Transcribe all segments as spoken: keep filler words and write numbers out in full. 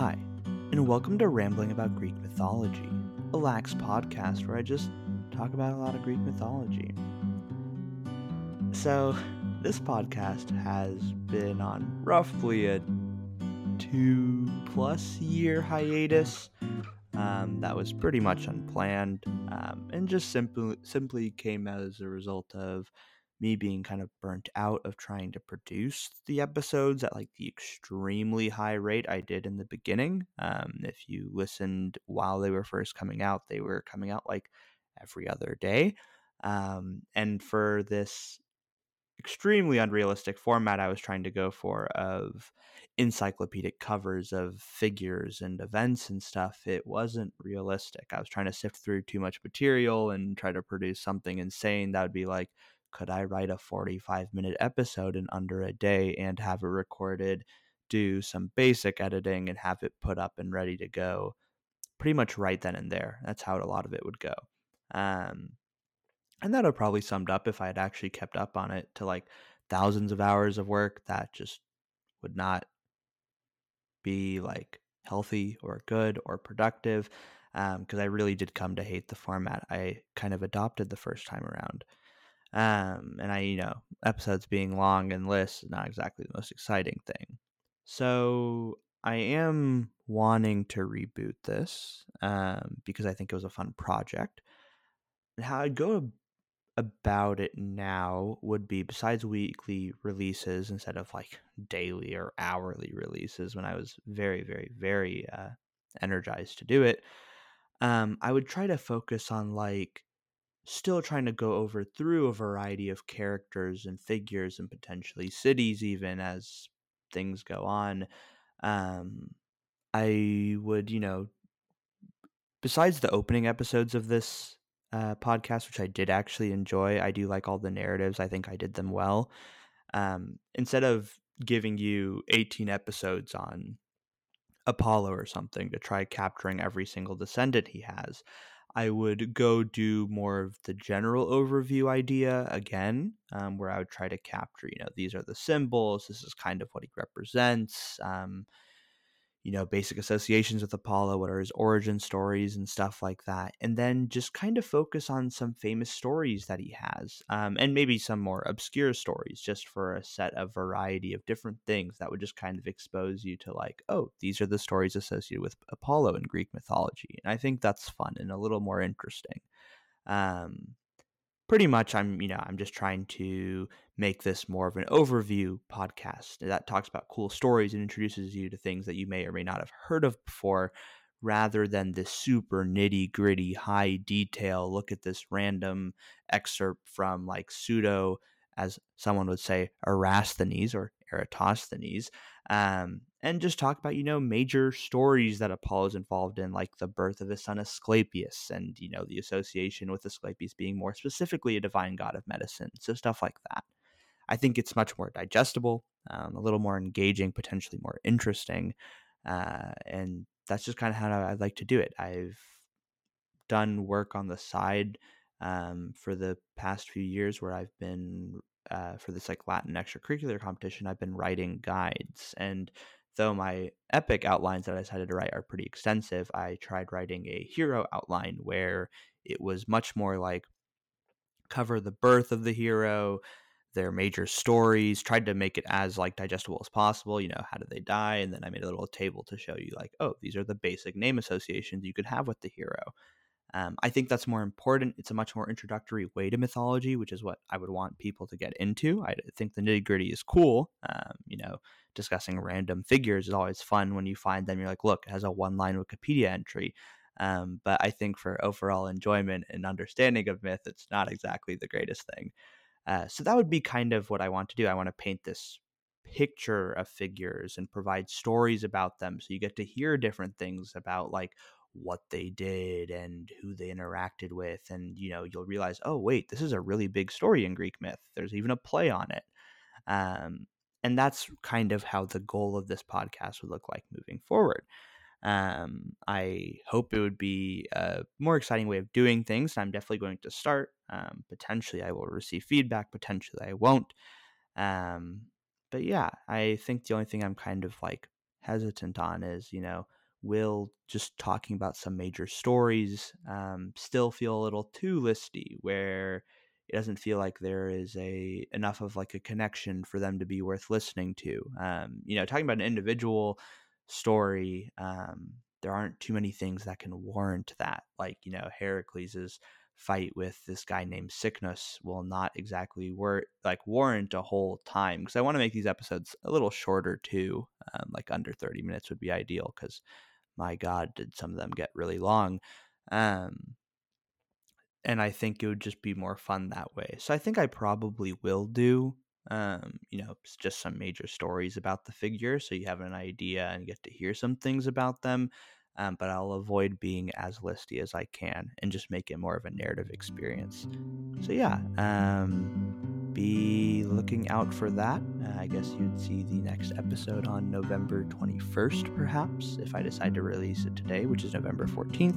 Hi, and welcome to Rambling About Greek Mythology, a lax podcast where I just talk about a lot of Greek mythology. So, this podcast has been on roughly a two-plus year hiatus. Um, that was pretty much unplanned, um, and just simply simply came as a result of me being kind of burnt out of trying to produce the episodes at like the extremely high rate I did in the beginning. Um, if you listened while they were first coming out, they were coming out like every other day. Um, and for this extremely unrealistic format I was trying to go for of encyclopedic covers of figures and events and stuff, it wasn't realistic. I was trying to sift through too much material and try to produce something insane that would be like, could I write a forty-five minute episode in under a day and have it recorded, do some basic editing, and have it put up and ready to go pretty much right then and there? That's how a lot of it would go. Um, and that would probably summed up, if I had actually kept up on it, to like thousands of hours of work that just would not be like healthy or good or productive, um, because I really did come to hate the format I kind of adopted the first time around. Um, and I, you know, episodes being long and lists is not exactly the most exciting thing. So I am wanting to reboot this, um, because I think it was a fun project. And how I'd go about it now would be, besides weekly releases instead of like daily or hourly releases when I was very, very, very, uh, energized to do it. Um, I would try to focus on like, still trying to go over through a variety of characters and figures and potentially cities even as things go on. Um, I would, you know, besides the opening episodes of this uh, podcast, which I did actually enjoy, I do like all the narratives. I think I did them well. Um, instead of giving you eighteen episodes on Apollo or something to try capturing every single descendant he has, I would go do more of the general overview idea again, um, where I would try to capture, you know, these are the symbols, this is kind of what he represents, um, you know, basic associations with Apollo, what are his origin stories and stuff like that. And then just kind of focus on some famous stories that he has, um, and maybe some more obscure stories, just for a set of variety of different things that would just kind of expose you to like, oh, these are the stories associated with Apollo in Greek mythology. And I think that's fun and a little more interesting. Um, pretty much I'm, you know, I'm just trying to make this more of an overview podcast that talks about cool stories and introduces you to things that you may or may not have heard of before, rather than this super nitty gritty, high detail, look at this random excerpt from like pseudo, as someone would say, Eratosthenes or Eratosthenes, um, and just talk about, you know, major stories that Apollo's involved in, like the birth of his son Asclepius and, you know, the association with Asclepius being more specifically a divine god of medicine. So stuff like that. I think it's much more digestible, um, a little more engaging, potentially more interesting. Uh, and that's just kind of how I'd like to do it. I've done work on the side um, for the past few years where I've been, uh, for this like Latin extracurricular competition, I've been writing guides. And though my epic outlines that I decided to write are pretty extensive, I tried writing a hero outline where it was much more like cover the birth of the hero, their major stories, tried to make it as like digestible as possible, you know, how did they die? And then I made a little table to show you like, oh, these are the basic name associations you could have with the hero. Um, I think that's more important. It's a much more introductory way to mythology, which is what I would want people to get into. I think the nitty gritty is cool. Um, you know, discussing random figures is always fun when you find them. You're like, look, it has a one line Wikipedia entry. Um, but I think for overall enjoyment and understanding of myth, it's not exactly the greatest thing. Uh, so that would be kind of what I want to do. I want to paint this picture of figures and provide stories about them. So you get to hear different things about like what they did and who they interacted with. And, you know, you'll realize, oh, wait, this is a really big story in Greek myth. There's even a play on it. Um, and that's kind of how the goal of this podcast would look like moving forward. Um, I hope it would be a more exciting way of doing things. I'm definitely going to start. Um, potentially I will receive feedback. Potentially I won't. Um, but yeah, I think the only thing I'm kind of like hesitant on is, you know, will just talking about some major stories um, still feel a little too listy, where it doesn't feel like there is a enough of like a connection for them to be worth listening to. Um, you know, talking about an individual story, um, there aren't too many things that can warrant that. Like, you know, Heracles's fight with this guy named Cycnus will not exactly wor- like warrant a whole time, because I want to make these episodes a little shorter too. Um, like under thirty minutes would be ideal, because my God, did some of them get really long. Um, and I think it would just be more fun that way. So I think I probably will do, um, you know, just some major stories about the figure, so you have an idea and get to hear some things about them. Um, but I'll avoid being as listy as I can and just make it more of a narrative experience. So yeah, um, be looking out for that. Uh, I guess you'd see the next episode on November twenty-first, perhaps, if I decide to release it today, which is November fourteenth,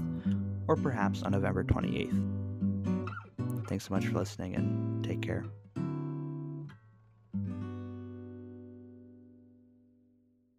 or perhaps on November twenty-eighth. Thanks so much for listening, and take care.